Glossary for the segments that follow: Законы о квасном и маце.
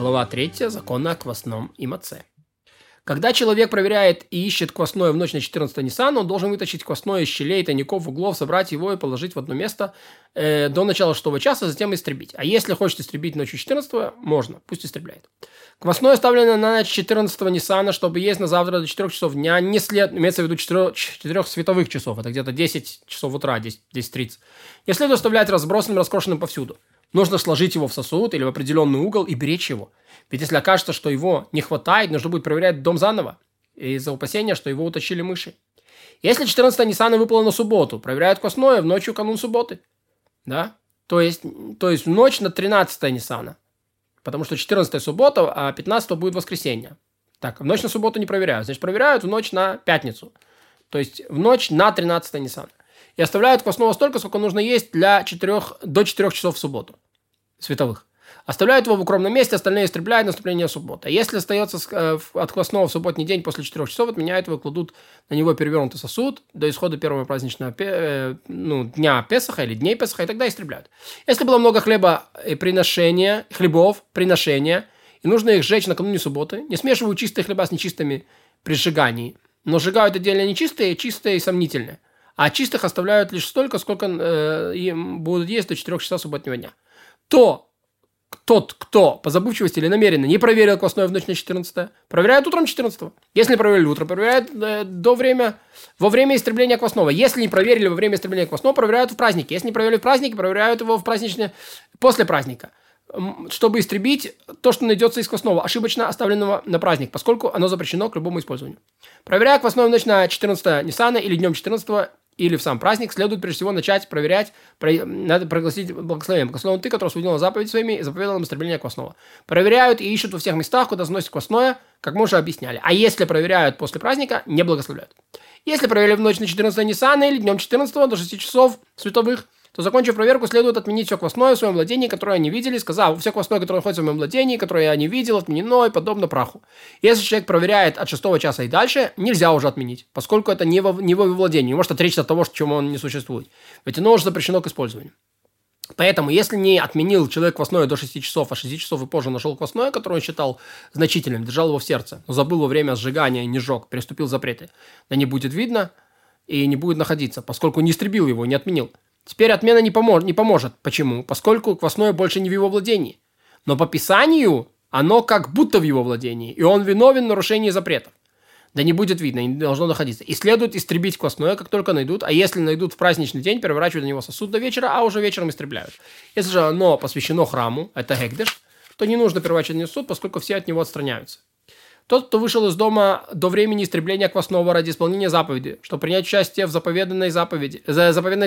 Глава 3. Законы о квасном и маце. Когда человек проверяет и ищет квасное в ночь на 14 Ниссана, он должен вытащить квасное из щелей, тайников, углов, собрать его и положить в одно место до начала 6 часа, затем истребить. А если хочет истребить ночью 14, можно, пусть истребляет. Квасное, оставленное на ночь 14 Ниссана, чтобы есть на завтра до 4 часов дня, не следует, имеется в виду 4 световых часов, это где-то 10 часов утра, 10:30, не следует оставлять разбросанным, раскрошенным повсюду. Нужно сложить его в сосуд или в определенный угол и беречь его. Ведь если окажется, что его не хватает, нужно будет проверять дом заново из-за опасения, что его утащили мыши. Если 14 Ниссана выпало на субботу, проверяют квасное в ночью канун субботы. Да? То есть ночь на 13 Ниссана. Потому что 14 суббота, а 15 будет воскресенье. Так, в ночь на субботу не проверяют. Значит, проверяют в ночь на пятницу. То есть в ночь на 13 Ниссана. И оставляют квасного столько, сколько нужно есть до 4 часов в субботу световых. Оставляют его в укромном месте, остальные истребляют наступление субботы. А если остается от квасного в субботний день после 4 часов, отменяют его и кладут на него перевернутый сосуд до исхода первого праздничного дня Песаха или дней Песаха, и тогда истребляют. Если было много хлеба и хлебов приношения, и нужно их сжечь накануне субботы, не смешивают чистые хлеба с нечистыми при сжигании, но сжигают отдельно нечистые, чистые и сомнительные. А чистых оставляют лишь столько, сколько им будут есть до 4 часа субботнего дня. Тот, кто по забывчивости или намеренно не проверил квасное в ночь на 14-е, проверяет утром 14-го. Если не проверили утром, проверяют во время истребления квасного. Если не проверили во время истребления квасного, проверяют в празднике. Если не проверили в празднике, проверяют его после праздника, чтобы истребить то, что найдется из квасного, ошибочно оставленного на праздник, поскольку оно запрещено к любому использованию. Проверяя квасное в ночь на 14 Ниссана или днем 14-го, или в сам праздник, следует прежде всего начать проверять, надо пригласить благословение. Благословен ты, который судил на заповедь своими и заповедал им истребление квасного. Проверяют и ищут во всех местах, куда заносят квасное, как мы уже объясняли. А если проверяют после праздника, не благословляют. Если проверили в ночь на 14 Ниссана или днем 14 до 6 часов световых, то, закончив проверку, следует отменить все квасное в своем владении, которое они видели, сказав, все квасное, которое находится в моем владении, которое я не видел, отменено и подобно праху. Если человек проверяет от 6 часа и дальше, нельзя уже отменить, поскольку это не во владении, не может отречься от того, чему он не существует. Ведь оно уже запрещено к использованию. Поэтому, если не отменил человек квасное до 6 часов, а 6 часов и позже нашел квасное, которое он считал значительным, держал его в сердце, но забыл во время сжигания, не сжег, переступил запреты, да не будет видно и не будет находиться, поскольку не истребил его, не отменил. Теперь отмена не поможет. Почему? Поскольку квасное больше не в его владении. Но по Писанию оно как будто в его владении, и он виновен в нарушении запретов. Да не будет видно, не должно находиться. И следует истребить квасное, как только найдут, а если найдут в праздничный день, переворачивают на него сосуд до вечера, а уже вечером истребляют. Если же оно посвящено храму, это Гекдеш, то не нужно переворачивать на него сосуд, поскольку все от него отстраняются. Тот, кто вышел из дома до времени истребления квасного ради исполнения заповеди, чтобы принять участие в заповедной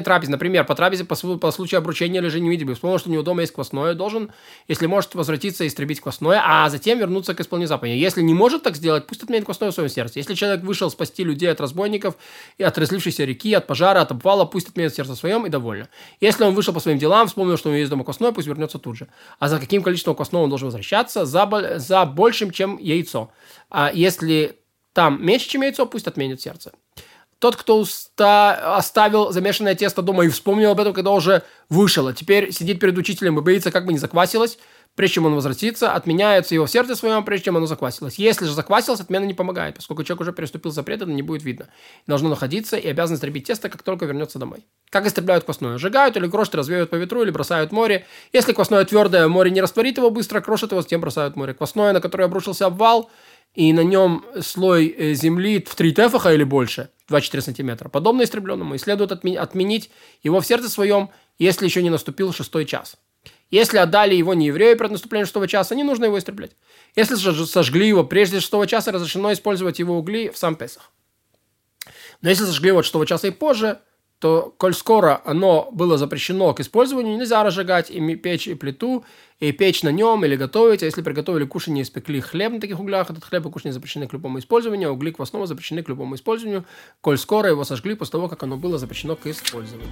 трапезе, например, по трапезе по случаю обручения или же женитьбы, вспомнил, что у него дома есть квасное, должен, если может, возвратиться и истребить квасное, а затем вернуться к исполнению заповеди. Если не может так сделать, пусть отменит квасное в своем сердце. Если человек вышел спасти людей от разбойников и от разлившейся реки, от пожара, от обвала, пусть отменит сердце в своем и довольно. Если он вышел по своим делам, вспомнил, что у него есть дома квасное, пусть вернется тут же. А за каким количеством квасного он должен возвращаться? За большим, чем яйцо. А если там меньше, чем яйцо, пусть отменит сердце. Тот, кто оставил замешанное тесто дома и вспомнил об этом, когда уже вышел, а теперь сидит перед учителем и боится, как бы не заквасилось, прежде чем он возвратится, отменяется его в сердце своем, прежде чем оно заквасилось. Если же заквасилось, отмена не помогает, поскольку человек уже переступил запрет, это не будет видно. Должно находиться и обязан истребить тесто, как только вернется домой. Как истребляют квасное? Сжигают или крошат, развеивают по ветру или бросают в море. Если квасное твердое, море не растворит его быстро, крошат его, затем бросают в море. Квасное, на которое обрушился обвал, и на нем слой земли в 3 тефаха или больше, 2-4 сантиметра, подобно истребленному, и следует отменить его в сердце своем, если еще не наступил 6 час. Если отдали его не еврею перед наступлением 6 часа, не нужно его истреблять. Если же сожгли его прежде 6 часа, разрешено использовать его угли в сам Песах. Но если сожгли его от 6 часа и позже, то, коль скоро оно было запрещено к использованию, нельзя разжигать и печь, и плиту, и печь на нем, или готовить. А если приготовили кушанье и испекли хлеб на таких углях, этот хлеб и кушанье запрещены к любому использованию, а угли квасного запрещены к любому использованию, коль скоро его сожгли после того, как оно было запрещено к использованию.